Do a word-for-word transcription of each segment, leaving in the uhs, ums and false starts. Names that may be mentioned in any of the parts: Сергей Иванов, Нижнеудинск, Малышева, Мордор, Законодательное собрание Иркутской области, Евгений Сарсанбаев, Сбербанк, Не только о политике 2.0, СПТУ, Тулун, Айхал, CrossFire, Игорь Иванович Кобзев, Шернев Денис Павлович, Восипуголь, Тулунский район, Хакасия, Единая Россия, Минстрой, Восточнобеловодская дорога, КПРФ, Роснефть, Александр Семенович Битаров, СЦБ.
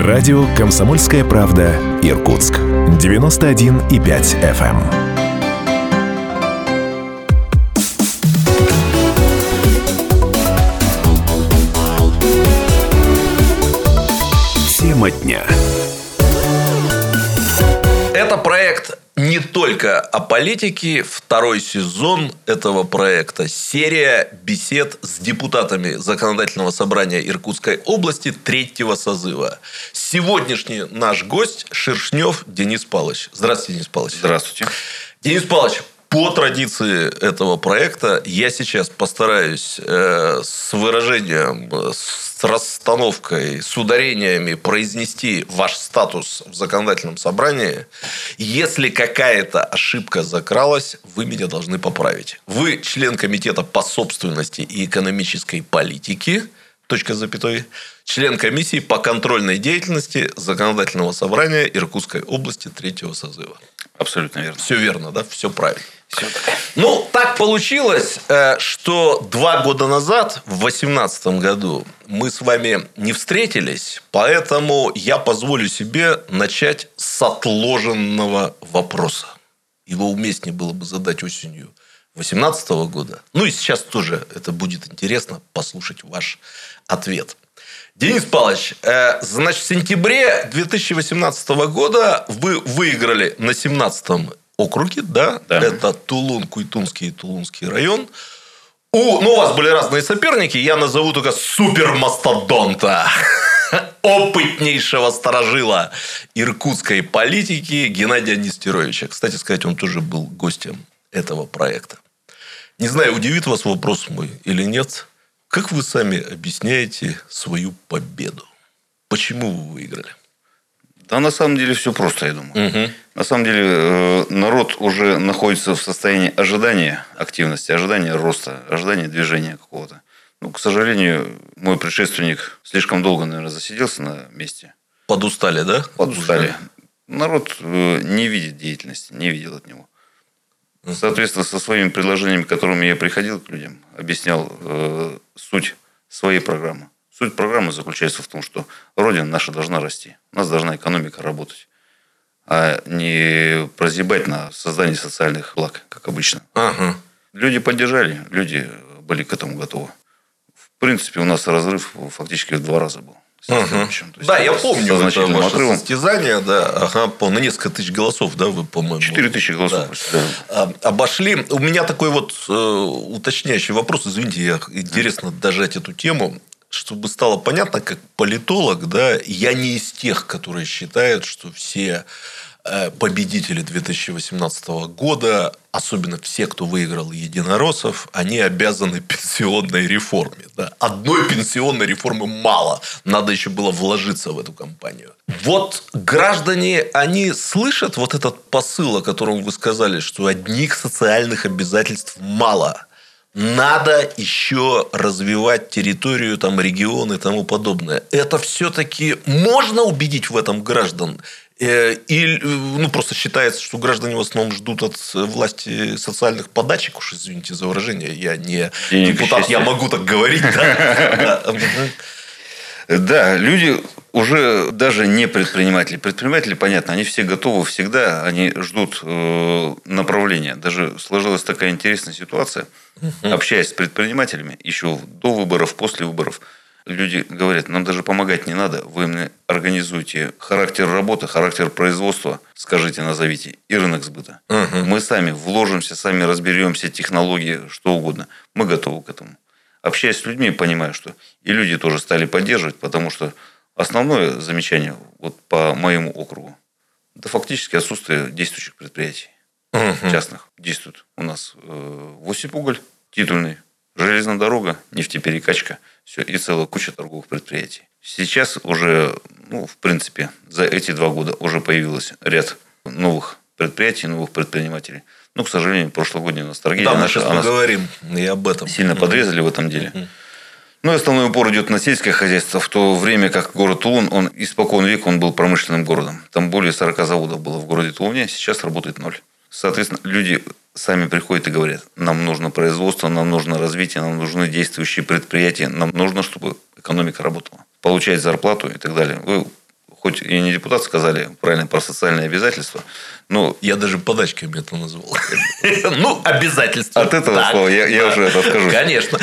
Радио «Комсомольская правда» Иркутск. девяносто один и пять эф эм. Тема дня. Это проект не только о политике. Второй сезон этого проекта. Серия бесед с депутатами Законодательного собрания Иркутской области третьего созыва. Сегодняшний наш гость Шернев Денис Павлович. Здравствуйте, Денис Павлович. Здравствуйте. Денис Павлович, по традиции этого проекта я сейчас постараюсь э, с выражением, с расстановкой, с ударениями произнести ваш статус в законодательном собрании. Если какая-то ошибка закралась, вы меня должны поправить. Вы член комитета по собственности и экономической политике, точка запятой, член комиссии по контрольной деятельности Законодательного собрания Иркутской области третьего созыва. Абсолютно верно. Все верно, да? Все правильно. Все так. Ну, так получилось, что два года назад, в две тысячи восемнадцатом году, мы с вами не встретились, поэтому я позволю себе начать с отложенного вопроса. Его уместнее было бы задать осенью две тысячи восемнадцатого года. Ну, и сейчас тоже это будет интересно послушать ваш ответ. Денис Павлович, значит, в сентябре две тысячи восемнадцатого года вы выиграли на семнадцатом округе, да? Да. Это Тулун, Куйтунский и Тулунский район. У, ну, у вас были разные соперники, я назову только супермастодонта, опытнейшего старожила иркутской политики Геннадия Нестеровича. Кстати сказать, он тоже был гостем этого проекта. Не знаю, удивит вас вопрос мой или нет. Как вы сами объясняете свою победу? Почему вы выиграли? Да, на самом деле, все просто, я думаю. Угу. На самом деле, народ уже находится в состоянии ожидания активности, ожидания роста, ожидания движения какого-то. Ну, к сожалению, мой предшественник слишком долго, наверное, засиделся на месте. Подустали, да? Подустали. Уже. Народ не видит деятельности, не видел от него. Соответственно, со своими предложениями, которыми я приходил к людям, объяснял э, суть своей программы. Суть программы заключается в том, что Родина наша должна расти. У нас должна экономика работать. А не прозябать на создании социальных благ, как обычно. Ага. Люди поддержали, люди были к этому готовы. В принципе, у нас разрыв фактически в два раза был. Ага. Есть, да, я помню это ваше отрывом. Состязание, да, ага, по, на несколько тысяч голосов, да, вы, по-моему. Четыре тысячи голосов. Да. Да. Обошли. У меня такой вот э, уточняющий вопрос, извините, я интересно дожать эту тему, чтобы стало понятно, как политолог, да, я не из тех, которые считают, что все победители две тысячи восемнадцатого года, особенно все, кто выиграл единороссов, они обязаны пенсионной реформе. Да? Одной пенсионной реформы мало. Надо еще было вложиться в эту кампанию. Вот граждане, они слышат вот этот посыл, о котором вы сказали, что одних социальных обязательств мало. Надо еще развивать территорию, там, регионы и тому подобное. Это все-таки можно убедить в этом граждан? И, ну, просто считается, что граждане в основном ждут от власти социальных подачек. Уж извините за выражение, я не денег депутат, счастья. Я могу так говорить. Да, люди уже даже не предприниматели. Предприниматели, понятно, они все готовы всегда, они ждут направления. Даже сложилась такая интересная ситуация. Общаясь с предпринимателями еще до выборов, после выборов, люди говорят, нам даже помогать не надо, вы мне организуйте характер работы, характер производства, скажите, назовите, и рынок сбыта. Uh-huh. Мы сами вложимся, сами разберемся, технологии, что угодно. Мы готовы к этому. Общаясь с людьми, понимаю, что и люди тоже стали поддерживать, потому что основное замечание вот по моему округу, да, фактически отсутствие действующих предприятий. Uh-huh. Частных действует у нас э, Восипуголь, титульный, железная дорога, нефтеперекачка, все, и целая куча торговых предприятий. Сейчас уже, ну, в принципе, за эти два года уже появилось ряд новых предприятий, новых предпринимателей. Ну, к сожалению, прошлогодняя у нас трагедия. Да, мы сейчас поговорим и об этом. Сильно подрезали в этом деле. Uh-huh. Ну, основной упор идет на сельское хозяйство. В то время как город Тулун, он испокон век он был промышленным городом. Там более сорока заводов было в городе Тулуне, сейчас работает ноль. Соответственно, люди сами приходят и говорят, нам нужно производство, нам нужно развитие, нам нужны действующие предприятия, нам нужно, чтобы экономика работала, получать зарплату и так далее. Вы хоть и не депутат сказали, правильно, про социальные обязательства, но... Я даже подачками это назвал. Ну, обязательства. От этого слова я уже это скажу. Конечно.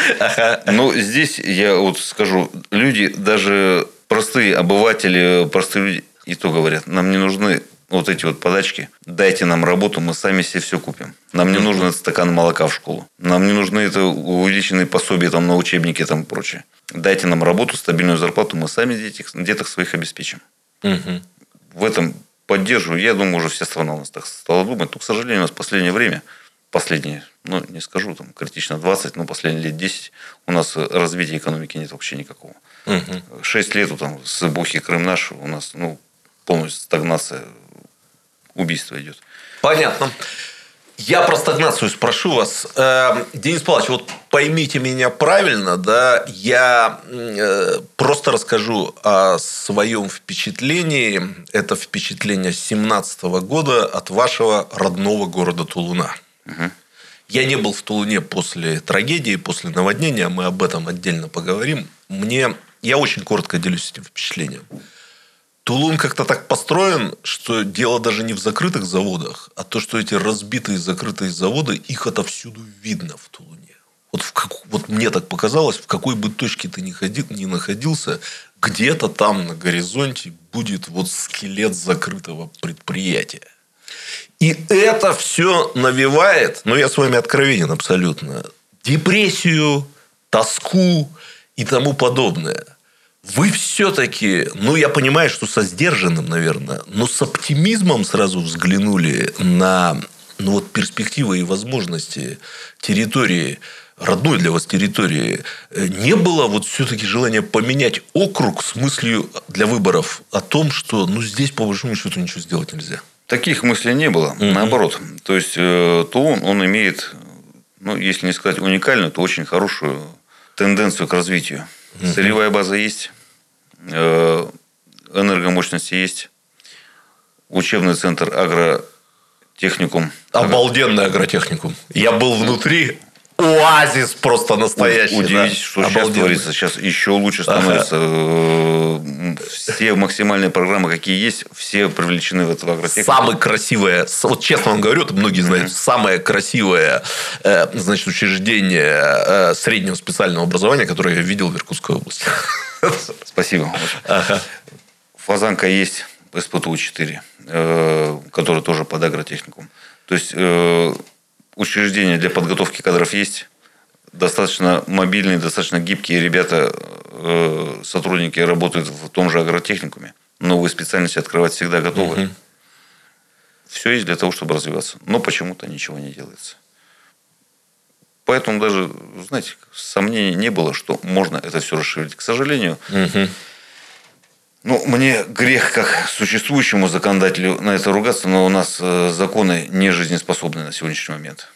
Но здесь я вот скажу, люди, даже простые обыватели, простые люди, и то говорят, нам не нужны вот эти вот подачки, дайте нам работу, мы сами себе все купим. Нам не нужен этот стакан молока в школу. Нам не нужны это увеличенные пособия там, на учебники и там прочее. Дайте нам работу, стабильную зарплату, мы сами детек, деток своих обеспечим. Угу. В этом поддерживаю. Я думаю, уже вся страна у нас так стала думать. Но, к сожалению, у нас в последнее время, последние, ну, не скажу, там, критично двадцать, но последние лет десять у нас развития экономики нет вообще никакого. Угу. шесть лет там, с эпохи Крым наш у нас ну, полностью стагнация. Убийство идет. Понятно. Я про стагнацию спрошу вас. Денис Павлович, вот поймите меня правильно, да, я просто расскажу о своем впечатлении. Это впечатление семнадцатого года от вашего родного города Тулуна. Угу. Я не был в Тулуне после трагедии, после наводнения, мы об этом отдельно поговорим. Мне... Я очень коротко делюсь этим впечатлением. Тулун как-то так построен, что дело даже не в закрытых заводах, а то, что эти разбитые закрытые заводы, их отовсюду видно в Тулуне. Вот, в как... вот мне так показалось, в какой бы точке ты ни, ходи... ни находился, где-то там на горизонте будет вот скелет закрытого предприятия. И это все навевает, ну, я с вами откровенен абсолютно, депрессию, тоску и тому подобное. Вы все-таки, ну, я понимаю, что со сдержанным, наверное, но с оптимизмом сразу взглянули на ну, вот, перспективы и возможности территории, родной для вас территории. Не было вот все-таки желания поменять округ с мыслью для выборов о том, что ну, здесь, по большому счету, ничего сделать нельзя? Таких мыслей не было. Mm-hmm. Наоборот. То есть, Тулун, он имеет, ну, если не сказать уникальную, то очень хорошую тенденцию к развитию. Mm-hmm. Целевая база есть. Энергомощности есть. Учебный центр, агротехникум. Обалденный агротехникум. Я был внутри. Оазис просто настоящий. Удивитесь, да? Что обалденный. Сейчас творится. Сейчас еще лучше становится. Ага. Все максимальные программы, какие есть, все привлечены в эту агротехнику. Самое красивое, вот честно вам говорю, это многие знают, самое красивое значит, учреждение среднего специального образования, которое я видел в Иркутской области. Спасибо. Ага. Фазанка есть, эс пэ тэ у четыре, который тоже под агротехникум. То есть, учреждения для подготовки кадров есть. Достаточно мобильные, достаточно гибкие ребята, сотрудники работают в том же агротехникуме. Новые специальности открывать всегда готовы. Угу. Все есть для того, чтобы развиваться. Но почему-то ничего не делается. Поэтому даже, знаете, сомнений не было, что можно это все расширить. К сожалению, угу. Ну, мне грех как существующему законодателю на это ругаться, но у нас законы не жизнеспособны на сегодняшний момент.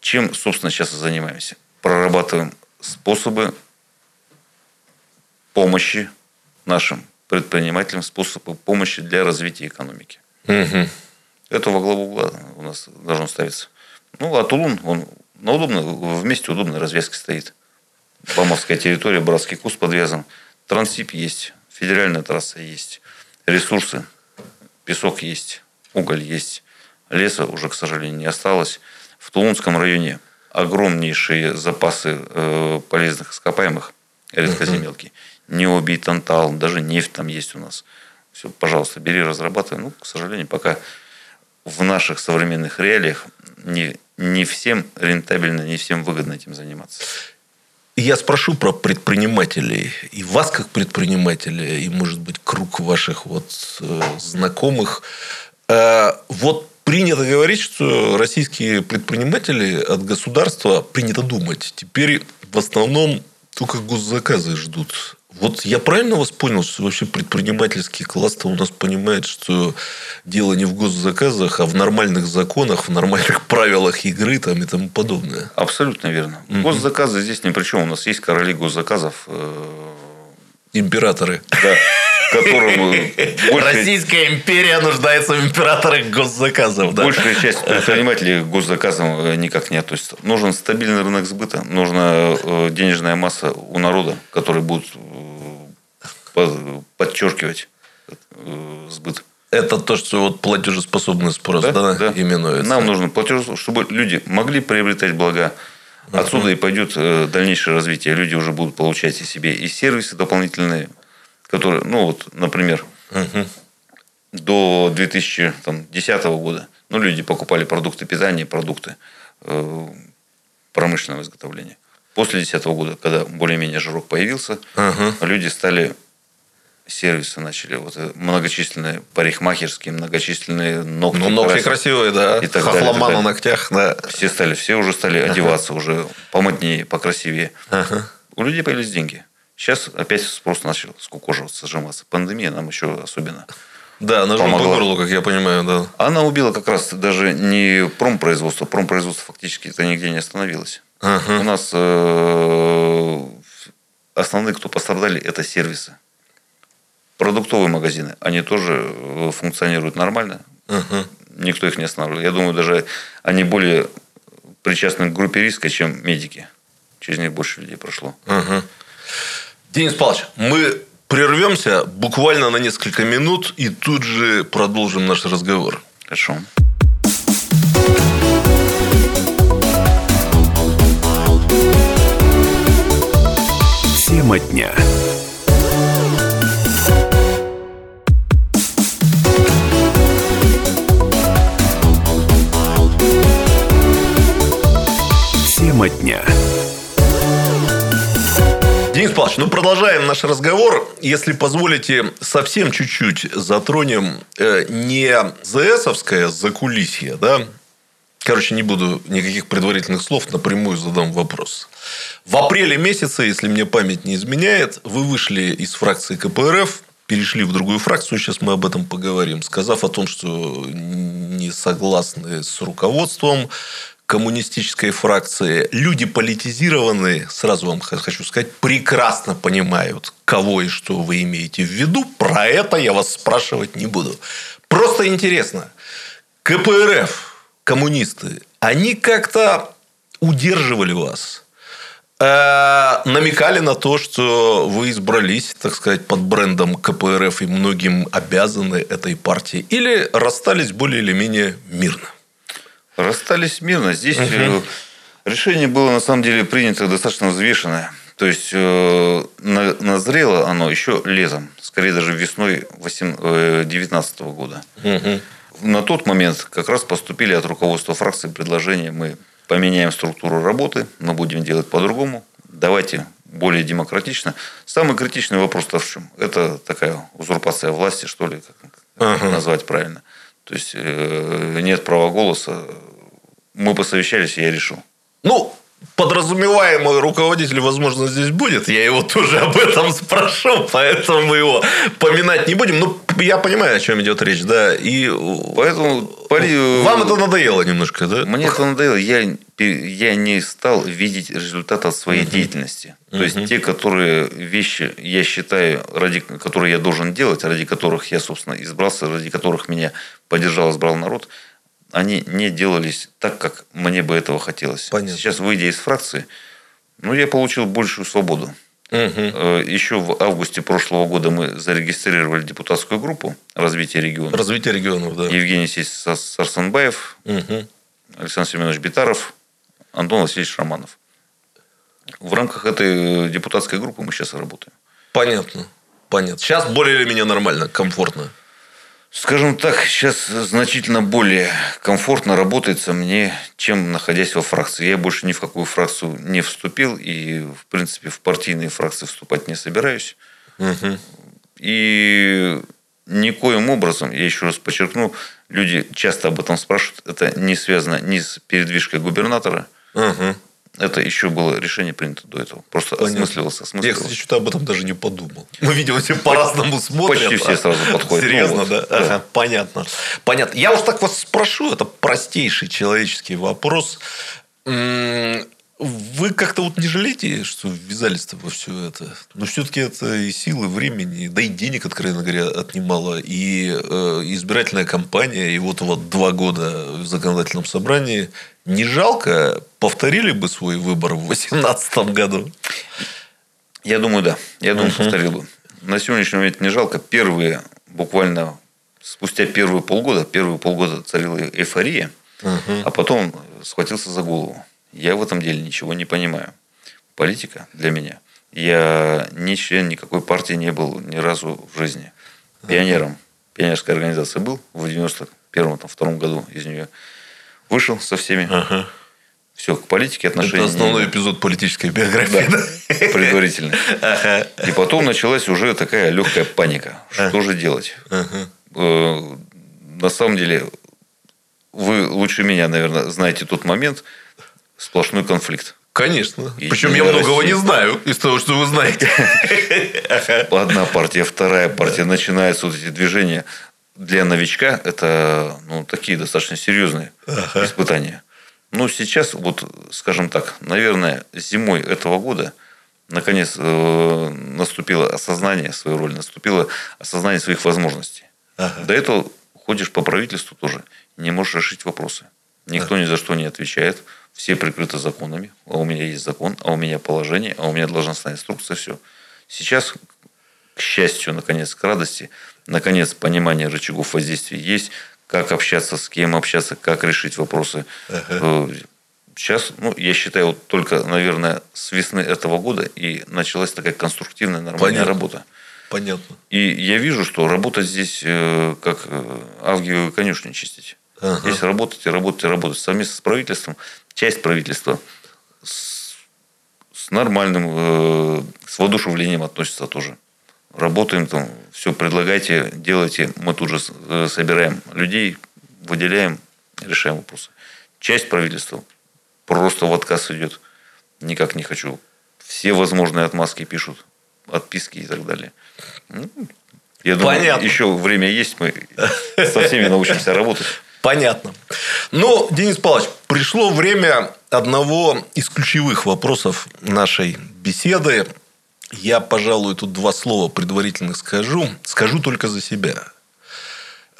Чем, собственно, сейчас и занимаемся? Прорабатываем способы помощи нашим предпринимателям, способы помощи для развития экономики. Угу. Это во главу угла у нас должно ставиться. Ну, а Тулун, он на удобной, вместе удобной развязке стоит. Бамовская территория, Братский куст подвязан. Трансиб есть, федеральная трасса есть, ресурсы, песок есть, уголь есть, леса уже, к сожалению, не осталось. В Тулунском районе огромнейшие запасы э, полезных ископаемых, редкоземелки, необий, тантал, даже нефть там есть у нас. Все, пожалуйста, бери, разрабатывай. Ну, к сожалению, пока в наших современных реалиях не, не всем рентабельно, не всем выгодно этим заниматься. Я спрошу про предпринимателей. И вас как предпринимателя, и, может быть, круг ваших вот знакомых. Вот принято говорить, что российские предприниматели от государства, принято думать, теперь в основном только госзаказы ждут. Вот я правильно вас понял, что вообще предпринимательский класс-то у нас понимает, что дело не в госзаказах, а в нормальных законах, в нормальных правилах игры там, и тому подобное? Абсолютно верно. Mm-hmm. Госзаказы здесь ни при чем. У нас есть короли госзаказов. Императоры. Да. Которому больше... Российская империя нуждается в императорах госзаказов. Да? Большая часть предпринимателей к госзаказам никак не относится. Нужен стабильный рынок сбыта, нужна денежная масса у народа, который будет подчеркивать сбыт. Это то, что вот платежеспособность просто да? Да, да. именуется. Нам нужно платежеспособность, чтобы люди могли приобретать блага. Отсюда uh-huh. и пойдет дальнейшее развитие. Люди уже будут получать и себе и сервисы дополнительные, которые, ну вот, например, uh-huh. до две тысячи десятого года, ну, люди покупали продукты питания, продукты промышленного изготовления. После две тысячи десятого года, когда более-менее жирок появился, uh-huh. люди стали сервисы начали, вот многочисленные парикмахерские, многочисленные ногти. Ну, ногти красивые, да. И так хохлома на ногтях, да. Все стали, все уже стали uh-huh. одеваться уже помытнее, покрасивее. Uh-huh. У людей появились деньги. Сейчас опять спрос начал скукоживаться, сжиматься. Пандемия нам еще особенно. Да, она жила по горлу, как я понимаю, да. Она убила как раз даже не промпроизводство. Промпроизводство фактически это нигде не остановилось. Uh-huh. У нас э, основные, кто пострадали, это сервисы. Продуктовые магазины, они тоже функционируют нормально. Uh-huh. Никто их не останавливает. Я думаю, даже они более причастны к группе риска, чем медики. Через них больше людей прошло. Uh-huh. Денис Павлович, мы прервемся буквально на несколько минут и тут же продолжим наш разговор. Хорошо. Тема дня. Дня. Денис Павлович, ну продолжаем наш разговор. Если позволите, совсем чуть-чуть затронем э, не ЗСовское закулисье, да? Короче, не буду никаких предварительных слов, напрямую задам вопрос. В апреле месяце, если мне память не изменяет, вы вышли из фракции ка пэ эр эф, перешли в другую фракцию, сейчас мы об этом поговорим, сказав о том, что не согласны с руководством коммунистической фракции. Люди политизированные, сразу вам хочу сказать, прекрасно понимают, кого и что вы имеете в виду. Про это я вас спрашивать не буду. Просто интересно. ка пэ эр эф, коммунисты, они как-то удерживали вас. Намекали на то, что вы избрались, так сказать, под брендом ка пэ эр эф и многим обязаны этой партии. Или расстались более или менее мирно? Расстались мирно. Здесь угу. решение было, на самом деле, принято достаточно взвешенное. То есть, назрело оно еще летом. Скорее, даже весной две тысячи девятнадцатого года. Угу. На тот момент как раз поступили от руководства фракции предложение. Мы поменяем структуру работы. Мы будем делать по-другому. Давайте более демократично. Самый критичный вопрос-то в чем? Это такая узурпация власти, что ли, как угу. назвать правильно. То есть, нет права голоса. Мы посовещались, и я решил. Ну, подразумеваемый руководитель, возможно, здесь будет. Я его тоже об этом спрошу, поэтому его поминать не будем. Ну, я понимаю, о чем идет речь. Да. И поэтому... Вам это надоело немножко, да? Мне это надоело. Я, я не стал видеть результат от своей угу. деятельности. То угу. есть, те, которые вещи, я считаю, ради которые я должен делать, ради которых я, собственно, избрался, ради которых меня поддержал, избрал народ, они не делались так, как мне бы этого хотелось. Понятно. Сейчас, выйдя из фракции, ну, я получил большую свободу. Угу. Еще в августе прошлого года мы зарегистрировали депутатскую группу развития регионов. Развитие регионов, да. Евгений Сарсанбаев, угу. Александр Семенович Битаров, Антон Васильевич Романов. В рамках этой депутатской группы мы сейчас работаем. Понятно. Понятно. Сейчас более или менее нормально, комфортно. Скажем так, сейчас значительно более комфортно работается мне, чем находясь во фракции. Я больше ни в какую фракцию не вступил и, в принципе, в партийные фракции вступать не собираюсь. Угу. И никоим образом, я еще раз подчеркну, люди часто об этом спрашивают, это не связано ни с передвижкой губернатора, угу. это еще было решение принято до этого. Просто Понятно. осмысливался. осмысливался. Я, кстати, что-то об этом даже не подумал. Мы, видимо, все по-разному смотрят. Почти все сразу подходят. Серьезно, ну, вот. да? да. Ага, понятно. Понятно. Я уж так вас спрошу, это простейший человеческий вопрос. Вы как-то вот не жалеете, что ввязались-то во все это? Но все-таки это и силы, времени, да и денег, откровенно говоря, отнимало. И избирательная кампания, и вот вот два года в законодательном собрании. Не жалко? Повторили бы свой выбор в две тысячи восемнадцатом году? Я думаю, да. Я думаю, угу. повторил бы. на сегодняшний момент не жалко. Первые, буквально спустя первые полгода, первые полгода царила эйфория, угу. а потом схватился за голову. Я в этом деле ничего не понимаю. Политика для меня. Я не член никакой партии не был ни разу в жизни. Пионером пионерской организации был. В девяносто первом-втором году из нее вышел со всеми. Ага. Все, к политике отношения. Это основной эпизод политической биографии. Да, предварительный. Ага. И потом началась уже такая легкая паника. Что ага. же делать? Ага. На самом деле, вы лучше меня, наверное, знаете тот момент. Сплошной конфликт. Конечно. Единая Причем я многого Россия. Не знаю из того, что вы знаете. Одна партия, вторая партия. Начинаются вот эти движения. Для новичка это ну, такие достаточно серьезные ага. испытания. Ну, сейчас, вот, скажем так, наверное, зимой этого года наконец э, наступило осознание своей роли, наступило осознание своих возможностей. Ага. До этого ходишь по правительству тоже, не можешь решить вопросы. Никто ага. ни за что не отвечает, все прикрыты законами. А у меня есть закон, а у меня положение, а у меня должностная инструкция, все. Сейчас, к счастью, наконец, к радости, наконец, понимание рычагов воздействия есть. Как общаться, с кем общаться, как решить вопросы. Ага. Сейчас, ну, я считаю, вот только, наверное, с весны этого года и началась такая конструктивная, нормальная Понятно. Работа. Понятно. И я вижу, что работать здесь как авгиевую конюшню чистить. Ага. Здесь работать и работать и работать. Совместно с правительством, часть правительства с, с нормальным, с воодушевлением относится тоже. Работаем там, все предлагайте, делайте. Мы тут же собираем людей, выделяем, решаем вопросы. Часть правительства просто в отказ идет. Никак не хочу. Все возможные отмазки пишут, отписки и так далее. Я думаю, Понятно. Еще время есть, мы со всеми научимся работать. Понятно. Но, Денис Павлович, пришло время одного из ключевых вопросов нашей беседы. Я, пожалуй, тут два слова предварительных скажу. Скажу только за себя.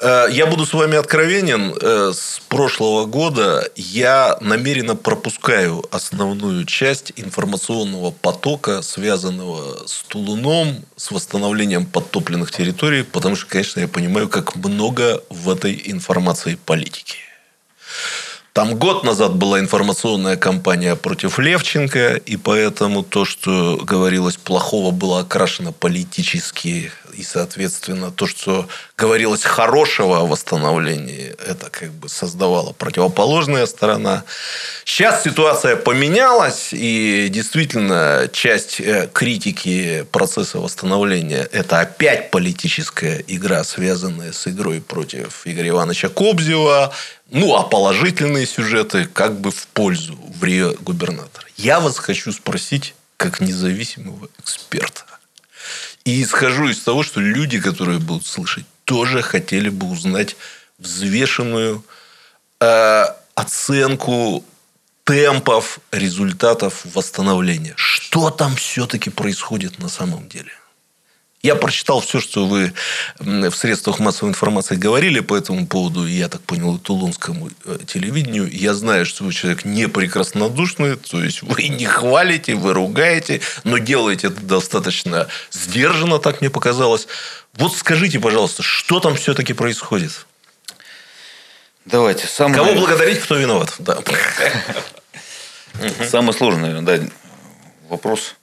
Я буду с вами откровенен. С прошлого года я намеренно пропускаю основную часть информационного потока, связанного с Тулуном, с восстановлением подтопленных территорий, потому что, конечно, я понимаю, как много в этой информации политики. Там год назад была информационная кампания против Левченко, и поэтому то, что говорилось плохого, было окрашено политически. И, соответственно, то, что говорилось хорошего о восстановлении, это как бы создавала противоположная сторона. Сейчас ситуация поменялась, и действительно часть критики процесса восстановления – это опять политическая игра, связанная с игрой против Игоря Ивановича Кобзева. Ну, а положительные сюжеты как бы в пользу вреда губернатора. Я вас хочу спросить как независимого эксперта. И исхожу из того, что люди, которые будут слышать, тоже хотели бы узнать взвешенную э, оценку темпов, результатов восстановления. Что там все-таки происходит на самом деле? Я прочитал все, что вы в средствах массовой информации говорили по этому поводу, я так понял, и тулунскому телевидению. Я знаю, что вы человек непрекоснодушный, то есть вы не хвалите, вы ругаете, но делаете это достаточно сдержанно, так мне показалось. Вот скажите, пожалуйста, что там все-таки происходит? Давайте. Самое... Кого благодарить, кто виноват? Да. Самый сложный, да, вопрос.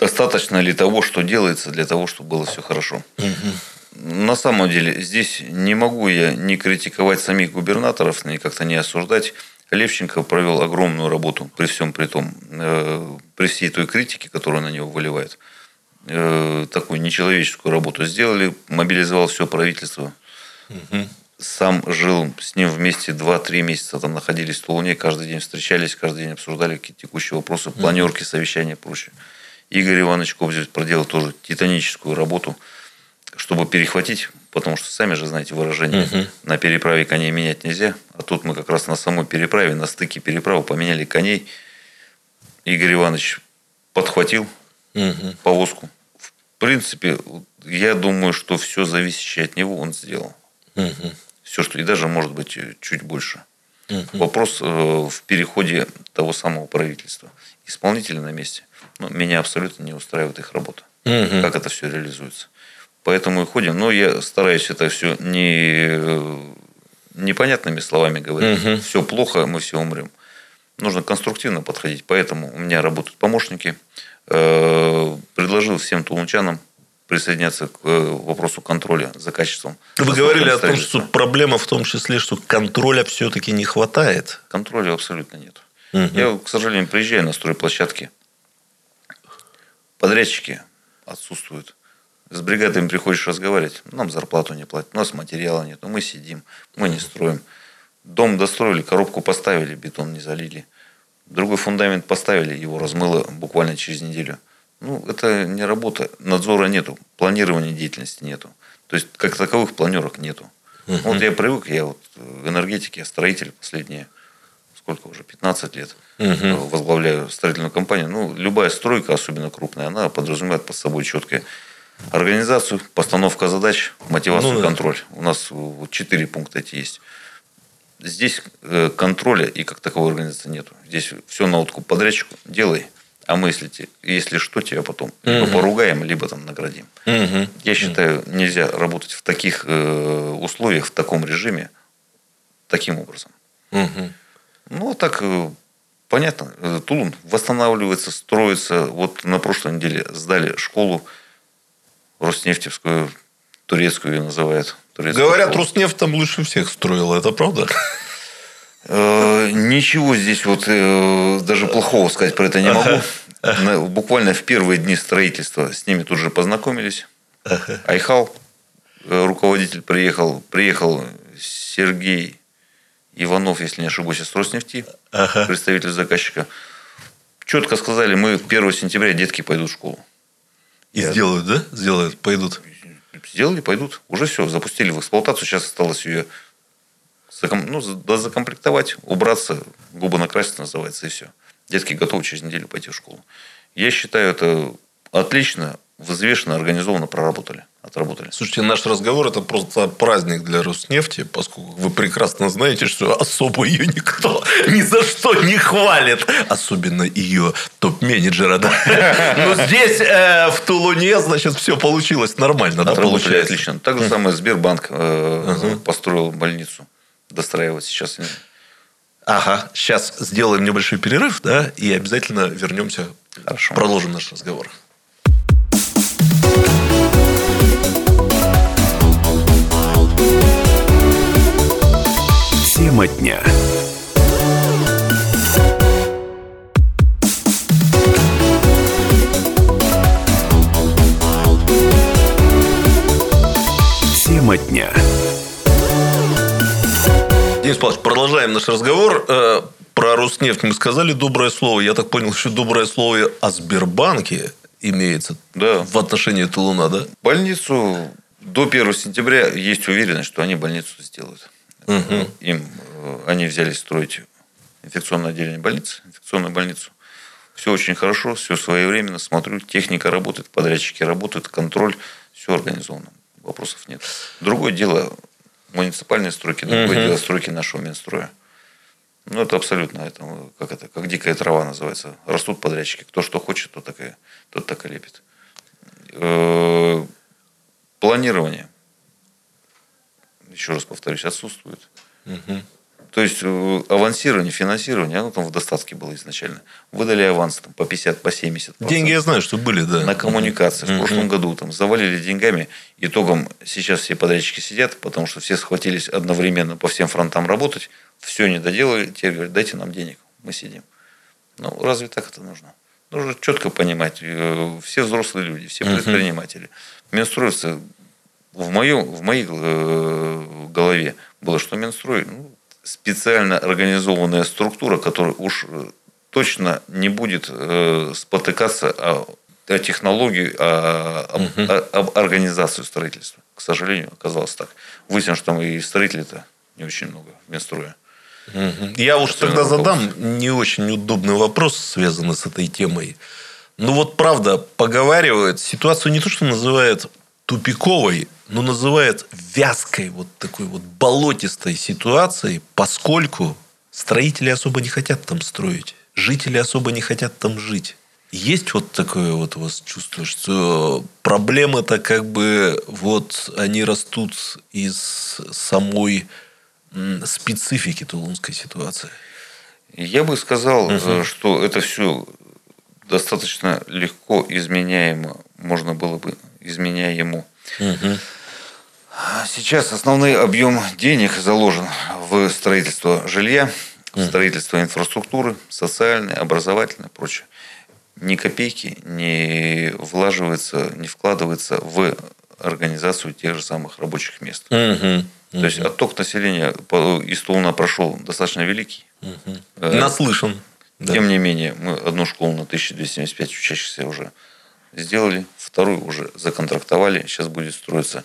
Достаточно ли того, что делается для того, чтобы было все хорошо? Угу. На самом деле, здесь не могу я ни критиковать самих губернаторов, ни как-то не осуждать. Левченко провел огромную работу при всем при том, э, при всей той критике, которую на него выливает. Э, такую нечеловеческую работу сделали, мобилизовал все правительство. Угу. Сам жил с ним вместе два-три месяца, там находились в Тулуне, каждый день встречались, каждый день обсуждали какие-то текущие вопросы, угу. планерки, совещания и прочее. Игорь Иванович Кобзев проделал тоже титаническую работу, чтобы перехватить, потому что, сами же знаете выражение, угу. на переправе коней менять нельзя, а тут мы как раз на самой переправе, на стыке переправы поменяли коней. Игорь Иванович подхватил угу. повозку. В принципе, я думаю, что все зависящее от него он сделал. Угу. Все, что и даже, может быть, чуть больше. Угу. Вопрос в переходе того самого правительства. Исполнители на месте. Но меня абсолютно не устраивает их работа. угу. как это все реализуется. Поэтому и ходим. Но я стараюсь это все не непонятными словами говорить. Угу. Все плохо, мы все умрем. Нужно конструктивно подходить. Поэтому у меня работают помощники. Предложил всем тулунчанам присоединяться к вопросу контроля за качеством. Вы говорили о том, что проблема в том числе, что контроля все-таки не хватает. Контроля абсолютно нет. Угу. Я, к сожалению, приезжаю на стройплощадки. Подрядчики отсутствуют. С бригадами приходишь разговаривать. Нам зарплату не платят. У нас материала нет. Мы сидим. Мы не строим. Дом достроили, коробку поставили, бетон не залили. Другой фундамент поставили, его размыло буквально через неделю. Ну, это не работа. Надзора нету, планирования деятельности нету. То есть, как таковых планерок нету. Uh-huh. Вот я привык, я вот в энергетике, я строитель последние, сколько уже, пятнадцать лет uh-huh. возглавляю строительную компанию. Ну, любая стройка, особенно крупная, она подразумевает под собой четкую организацию, постановка задач, мотивацию, ну, контроль. Да. У нас вот четыре пункта эти есть. Здесь контроля и как таковой организации нету. Здесь все на откуп подрядчику делай. А мы, если, если что, тебя потом угу. либо поругаем, либо там наградим. Угу. Я считаю, нельзя работать в таких э, условиях, в таком режиме, таким образом. Угу. Ну, так э, понятно. Тулун восстанавливается, строится. Вот на прошлой неделе сдали школу роснефтевскую, турецкую ее называют. Турецкую Говорят, школу. Роснефть там лучше всех строила. Это правда? Ничего здесь вот даже плохого сказать про это не могу. Ага. Буквально в первые дни строительства с ними тут же познакомились. Ага. Айхал, руководитель, приехал. Приехал Сергей Иванов, если не ошибаюсь, с Роснефти, ага. представитель заказчика. Четко сказали, мы первого сентября детки пойдут в школу. И Я... сделают, да? Сделают, пойдут. Сделали, пойдут. Уже все, запустили в эксплуатацию. Сейчас осталось ее... Ну, закомплектовать, убраться, губы накрасить, называется, и все. Детки готовы через неделю пойти в школу. Я считаю, это отлично, взвешенно, организованно проработали, отработали. Слушайте, наш разговор – это просто праздник для Роснефти, поскольку вы прекрасно знаете, что особо ее никто ни за что не хвалит. Особенно ее топ-менеджера. Но здесь, в Тулуне, значит, все получилось нормально. Отработали отлично. Так же самое Сбербанк построил больницу. Достраивать сейчас. Ага. Сейчас сделаем небольшой перерыв, да, и обязательно вернемся, Хорошо. Продолжим наш разговор. Тема дня. Тема дня. Денис Павлович, продолжаем наш разговор. Про Роснефть мы сказали доброе слово. Я так понял, что доброе слово о Сбербанке имеется да. в отношении Тулуна, да? Больницу до первого сентября есть уверенность, что они больницу сделают. Угу. Им, они взялись строить инфекционное отделение больницы, инфекционную больницу. Все очень хорошо, все своевременно. Смотрю, техника работает, подрядчики работают, контроль. Все организовано. Вопросов нет. Другое дело... муниципальные стройки, другое uh-huh. дело стройки нашего Минстроя. Ну, это абсолютно, это, как, это, как дикая трава называется. Растут подрядчики. Кто что хочет, тот, такая, тот так и лепит. Э-э- планирование, еще раз повторюсь, отсутствует. Uh-huh. То есть, авансирование, финансирование, оно там в достатке было изначально. Выдали аванс там, по пятьдесят, по семьдесят. Деньги, я знаю, что были, да. На коммуникации. Uh-huh. В прошлом году там завалили деньгами. Итогом сейчас все подрядчики сидят, потому что все схватились одновременно по всем фронтам работать. Все не доделали. Теперь говорят, дайте нам денег. Мы сидим. Ну, разве так это нужно? Нужно четко понимать. Все взрослые люди, все предприниматели. Uh-huh. Минстроевцы в, моем, в моей голове было, что Минстрой... Ну, специально организованная структура, которая уж точно не будет э, спотыкаться о, о технологии, о, об, uh-huh. о, об организацию строительства. К сожалению, оказалось так. Выяснилось, что там и строителей-то не очень много в Минстрое. Uh-huh. Я уж тогда задам не очень удобный вопрос, связанный с этой темой. Ну вот правда, поговаривают, ситуацию не то, что называют тупиковой, но называют вязкой, вот такой вот болотистой ситуацией, поскольку строители особо не хотят там строить, жители особо не хотят там жить. Есть вот такое вот у вас чувство, что проблемы-то как бы вот они растут из самой специфики тулунской ситуации? Я бы сказал, угу. что это все достаточно легко изменяемо, можно было бы изменяемо. Угу. Сейчас основной объем денег заложен в строительство жилья, в строительство инфраструктуры, социальной, образовательной и прочее. Ни копейки не влаживается, не вкладывается в организацию тех же самых рабочих мест. Угу. То угу. есть отток населения из Тулуна прошел достаточно великий. Угу. Наслышан. Тем да. не менее, мы одну школу на тысячу двести семьдесят пять учащихся уже сделали, вторую уже законтрактовали. Сейчас будет строиться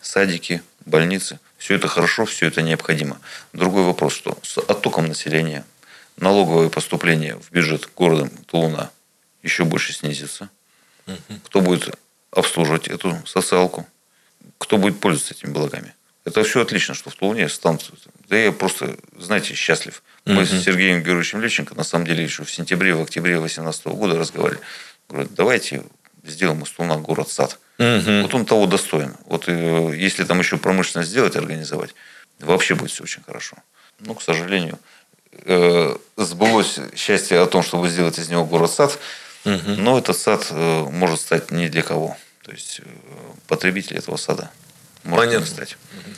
садики, больницы. Все это хорошо, все это необходимо. Другой вопрос, что с оттоком населения налоговые поступления в бюджет города Тулуна еще больше снизится. Угу. Кто будет обслуживать эту социалку? Кто будет пользоваться этими благами? Это все отлично, что в Тулуне станцию. Да я просто, знаете, счастлив. Мы угу. с Сергеем Георгиевичем Левченко, на самом деле, еще в сентябре, в октябре две тысячи восемнадцатого года разговаривали. Говорят, давайте сделаем из Тулуна город-сад. Угу. Вот он того достоин. Вот если там еще промышленность сделать, организовать, вообще будет все очень хорошо. Но, к сожалению, сбылось счастье о том, чтобы сделать из него город-сад. Угу. Но этот сад может стать не для кого. То есть потребитель этого сада может Понятно. не стать. Угу.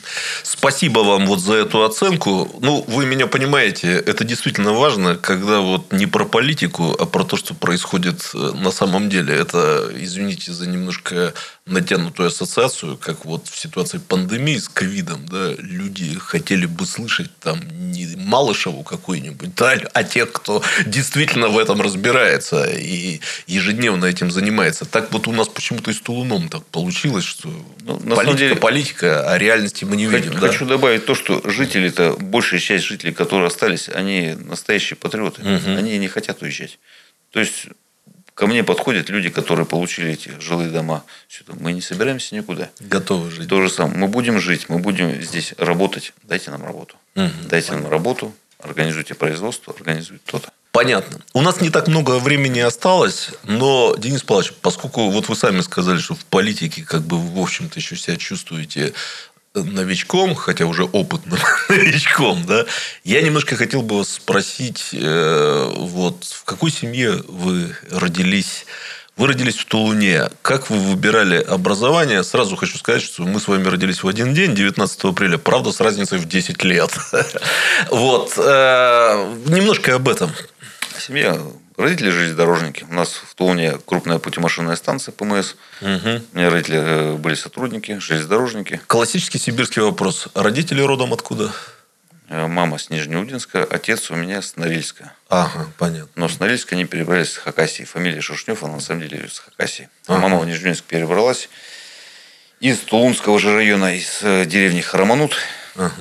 Спасибо вам вот за эту оценку. Ну, вы меня понимаете, это действительно важно, когда вот не про политику, а про то, что происходит на самом деле. Это, извините за немножко натянутую ассоциацию, как вот в ситуации пандемии с ковидом, да, люди хотели бы слышать там не Малышеву какую-нибудь, да, а тех, кто действительно в этом разбирается и ежедневно этим занимается. Так вот у нас почему-то и с Тулуном так получилось, что ну, на политика, деле, политика, а реальности мы не хочу, видим. Хочу да? добавить то, что жители-то, большая часть жителей, которые остались, они настоящие патриоты, угу. они не хотят уезжать. То есть ко мне подходят люди, которые получили эти жилые дома. Мы не собираемся никуда. Готовы жить. То же самое. Мы будем жить, мы будем здесь работать. Дайте нам работу. Угу. Дайте Понятно. нам работу, организуйте производство, организуйте то-то. Понятно. У нас не так много времени осталось, но, Денис Павлович, поскольку вот вы сами сказали, что в политике как бы вы, в общем-то, еще себя чувствуете новичком, хотя уже опытным новичком, да, я немножко хотел бы вас спросить, э, вот в какой семье вы родились? Вы родились в Тулуне. Как вы выбирали образование? Сразу хочу сказать, что мы с вами родились в один день, девятнадцатого апреля. Правда, с разницей в десять лет. Вот. Э, немножко об этом. Семья. Родители железнодорожники. У нас в Тулуне крупная путемашинная станция ПМС. Угу. У меня родители были сотрудники, железнодорожники. Классический сибирский вопрос. Родители родом откуда? Мама с Нижнеудинска, отец у меня с Норильска. Ага, понятно. Но с Норильска они перебрались с Хакасии. Фамилия Шернев, она на самом деле с Хакасии. Ага. Мама в Нижнеудинск перебралась из Тулунского же района, из деревни Хараманут, ага.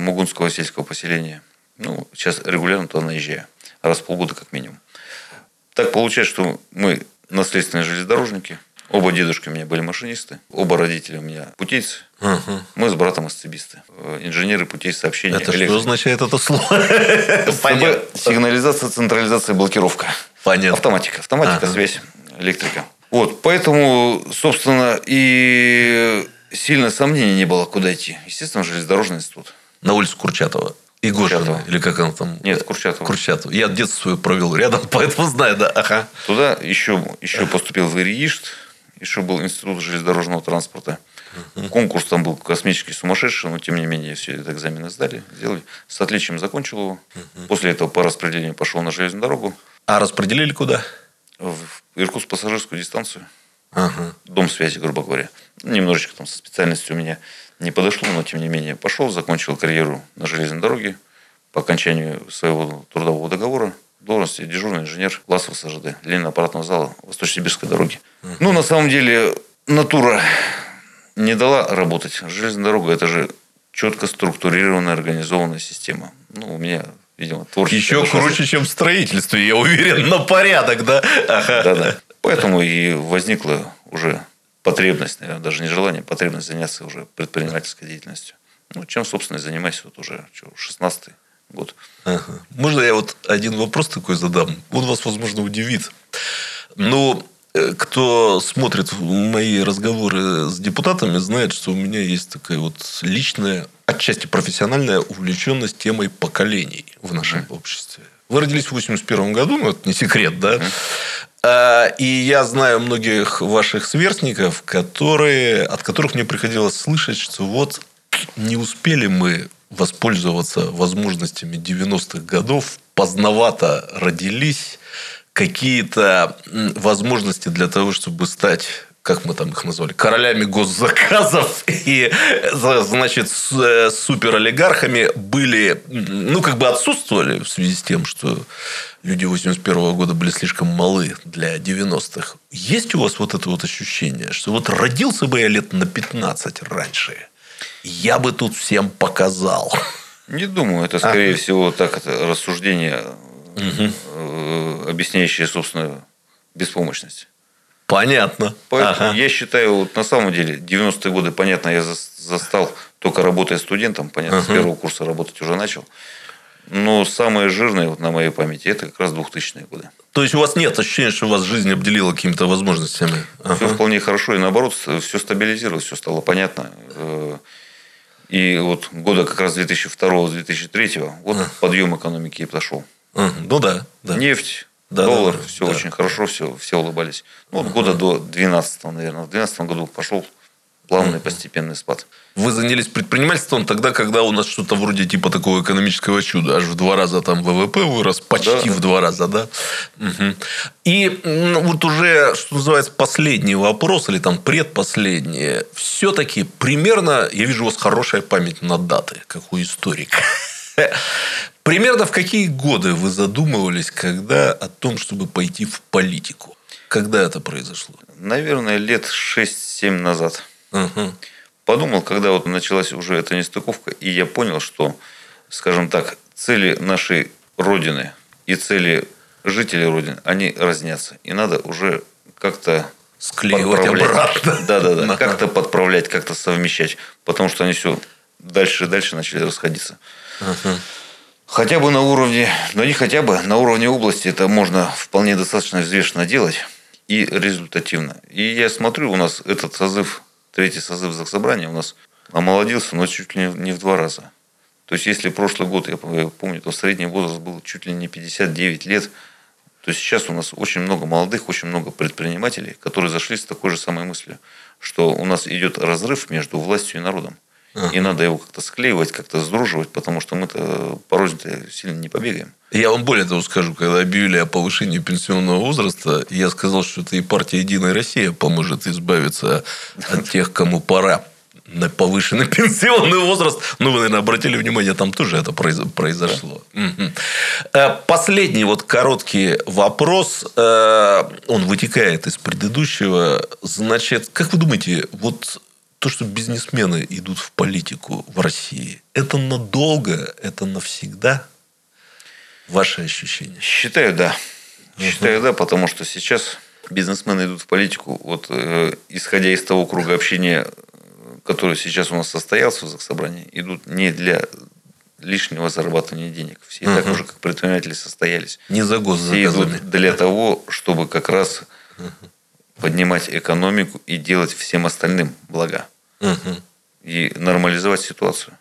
Мугунского сельского поселения. Ну, сейчас регулярно туда наезжаю. Раз в полгода как минимум. Так получается, что мы наследственные железнодорожники. Оба дедушки у меня были машинисты. Оба родителя у меня путейцы. Угу. Мы с братом асцибисты. Инженеры путей сообщения. Это электрики. Что означает это слово? СЦБ, сигнализация, централизация, блокировка. Понятно. Автоматика. Автоматика, ага. связь, электрика. Вот. Поэтому, собственно, и сильно сомнений не было, куда идти. Естественно, железнодорожный институт. На улице Курчатова. Игошина, или как она там? Нет, Курчатова. Курчатова. Я детство свое провел рядом, поэтому знаю, да. Ага. Туда еще, еще поступил в Иришт, еще был институт железнодорожного транспорта. Uh-huh. Конкурс там был космический, сумасшедший, но тем не менее все это экзамены сдали, сделали. С отличием закончил его. Uh-huh. После этого по распределению пошел на железную дорогу. А распределили куда? В Иркутскую пассажирскую дистанцию. Uh-huh. Дом связи, грубо говоря. Немножечко там со специальностью у меня не подошло, но тем не менее пошел, закончил карьеру на железной дороге. По окончанию своего трудового договора должности дежурный инженер класса СЖД, линейно-аппаратного зала Восточнобеловодской дороги. Uh-huh. Ну, на самом деле, натура не дала работать. Железная дорога – это же четко структурированная, организованная система. Ну, у меня, видимо, творчество. Еще хорошо. Круче, чем в строительстве, я уверен, на порядок, да? Да-да. Поэтому и возникла уже потребность, наверное, даже не желание, потребность заняться уже предпринимательской деятельностью. Ну, чем, собственно, и занимаюсь вот уже шестнадцатый год. Ага. Можно я вот один вопрос такой задам? Он вас, возможно, удивит. Но кто смотрит мои разговоры с депутатами, знает, что у меня есть такая вот личная, отчасти профессиональная увлеченность темой поколений в нашем обществе. Вы родились в восемьдесят первом году, ну, это не секрет, да? И я знаю многих ваших сверстников, которые, от которых мне приходилось слышать, что вот не успели мы воспользоваться возможностями девяностых годов, поздновато родились, какие-то возможности для того, чтобы стать, как мы там их назвали, королями госзаказов и, значит, суперолигархами были, ну, как бы отсутствовали в связи с тем, что люди восемьдесят первого года были слишком малы для девяностых. Есть у вас вот это вот ощущение, что вот родился бы я лет на пятнадцать раньше, я бы тут всем показал? Не думаю. Это, скорее а. всего, так это рассуждение, угу. объясняющее собственную беспомощность. Понятно. Поэтому ага. я считаю, вот на самом деле, девяностые годы, понятно, я застал только работая студентом, понятно, ага. с первого курса работать уже начал. Но самое жирное вот на моей памяти, это как раз двухтысячные годы. То есть у вас нет ощущения, что вас жизнь обделила какими-то возможностями? Ага. Все вполне хорошо, и наоборот, все стабилизировалось, все стало понятно. И вот года как раз две тысячи второго — две тысячи третьего вот а. подъем экономики и пошел. А, ну да, да. Нефть. Да, доллар, да, да, все да. очень хорошо, все, все улыбались. Ну, вот uh-huh. года до двенадцатого, наверное. В двенадцатом году пошел плавный uh-huh. постепенный спад. Вы занялись предпринимательством тогда, когда у нас что-то вроде типа такого экономического чуда. Аж в два раза там вэ вэ пэ вырос, почти да. в два раза, да? Угу. И ну, вот уже, что называется, последний вопрос, или там предпоследний. Все-таки примерно, я вижу, у вас хорошая память на даты, как у историка. Примерно в какие годы вы задумывались, когда о том, чтобы пойти в политику? Когда это произошло? Наверное, лет шесть-семь назад. Угу. Подумал, когда вот началась уже эта нестыковка, и я понял, что, скажем так, цели нашей Родины и цели жителей Родины, они разнятся. И надо уже как-то склеивать обратно. Да-да-да. Как-то подправлять, как-то совмещать. Потому что они все дальше и дальше начали расходиться. Угу. Хотя бы на уровне, но не хотя бы, на уровне области это можно вполне достаточно взвешенно делать и результативно. И я смотрю, у нас этот созыв, третий созыв Заксобрания у нас омолодился, но чуть ли не в два раза. То есть, если прошлый год, я помню, то средний возраст был чуть ли не пятьдесят девять лет, то сейчас у нас очень много молодых, очень много предпринимателей, которые зашли с такой же самой мыслью, что у нас идет разрыв между властью и народом. И надо его как-то склеивать, как-то сдруживать, потому что мы-то порой-то сильно не побегаем. Я вам более того скажу, когда объявили о повышении пенсионного возраста, я сказал, что это и партия «Единая Россия» поможет избавиться от тех, кому пора на повышенный пенсионный возраст. Ну, вы, наверное, обратили внимание, там тоже это произошло. Да. Последний вот короткий вопрос. Он вытекает из предыдущего. Значит, как вы думаете, вот... то, что бизнесмены идут в политику в России, это надолго, это навсегда? Ваши ощущения? Считаю, да. Uh-huh. Считаю, да, потому что сейчас бизнесмены идут в политику, вот, э, исходя из того круга общения, который сейчас у нас состоялся в Заксобрании, идут не для лишнего зарабатывания денег. Все uh-huh. так уже, как предприниматели, состоялись. Не за госзаказами. Все идут для того, чтобы как раз... Uh-huh. поднимать экономику и делать всем остальным блага. Угу. И нормализовать ситуацию.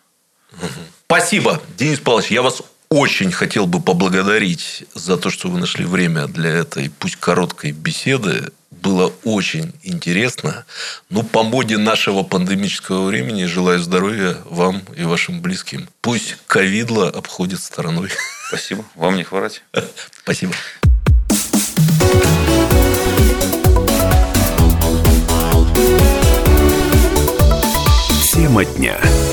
Угу. Спасибо, Денис Павлович. Я вас очень хотел бы поблагодарить за то, что вы нашли время для этой, пусть короткой, беседы. Было очень интересно. Ну, по моде нашего пандемического времени, желаю здоровья вам и вашим близким. Пусть ковидло обходит стороной. Спасибо. Вам не хворать. Спасибо. Тема дня.